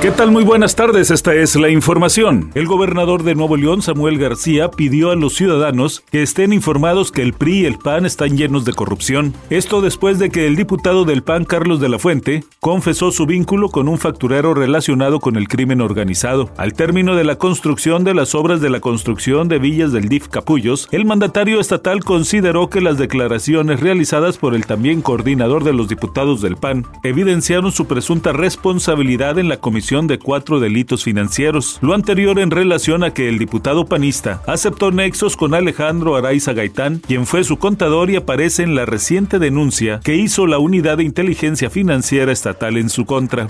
¿Qué tal? Muy buenas tardes, esta es la información. El gobernador de Nuevo León, Samuel García, pidió a los ciudadanos que estén informados que el PRI y el PAN están llenos de corrupción. Esto después de que el diputado del PAN, Carlos de la Fuente, confesó su vínculo con un facturero relacionado con el crimen organizado. Al término de la construcción de las obras de la construcción de villas del DIF Capullos, el mandatario estatal consideró que las declaraciones realizadas por el también coordinador de los diputados del PAN evidenciaron su presunta responsabilidad en la comisión de 4 delitos financieros, lo anterior en relación a que el diputado panista aceptó nexos con Alejandro Araiza Gaitán, quien fue su contador y aparece en la reciente denuncia que hizo la Unidad de Inteligencia Financiera Estatal en su contra.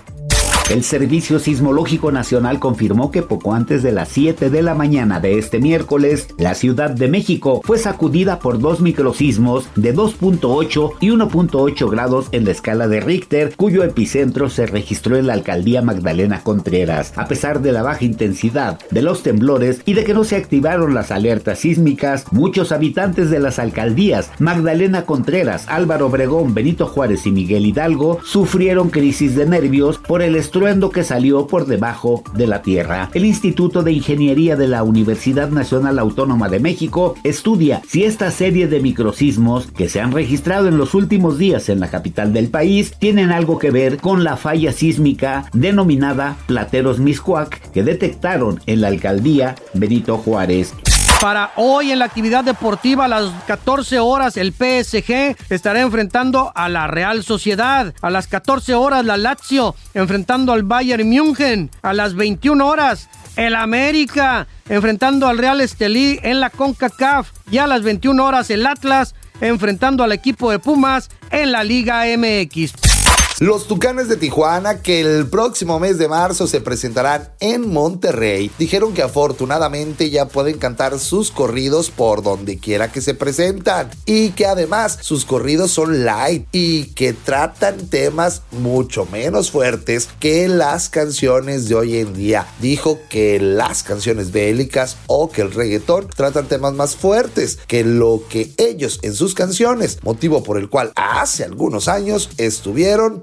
El Servicio Sismológico Nacional confirmó que poco antes de las 7 de la mañana de este miércoles, la Ciudad de México fue sacudida por dos microsismos de 2.8 y 1.8 grados en la escala de Richter, cuyo epicentro se registró en la alcaldía Magdalena Contreras. A pesar de la baja intensidad de los temblores y de que no se activaron las alertas sísmicas, muchos habitantes de las alcaldías Magdalena Contreras, Álvaro Obregón, Benito Juárez y Miguel Hidalgo sufrieron crisis de nervios por el que salió por debajo de la tierra. El Instituto de Ingeniería de la Universidad Nacional Autónoma de México estudia si esta serie de microsismos que se han registrado en los últimos días en la capital del país tienen algo que ver con la falla sísmica denominada Plateros Mixcoac que detectaron en la alcaldía Benito Juárez. Para hoy en la actividad deportiva a las 14 horas el PSG estará enfrentando a la Real Sociedad. A las 14 horas la Lazio enfrentando al Bayern München. A las 21 horas el América enfrentando al Real Estelí en la CONCACAF. Y a las 21 horas el Atlas enfrentando al equipo de Pumas en la Liga MX. Los Tucanes de Tijuana, que el próximo mes de marzo se presentarán en Monterrey, dijeron que afortunadamente ya pueden cantar sus corridos por donde quiera que se presentan y que además sus corridos son light y que tratan temas mucho menos fuertes que las canciones de hoy en día. Dijo que las canciones bélicas o que el reggaetón tratan temas más fuertes que lo que ellos en sus canciones, motivo por el cual hace algunos años estuvieron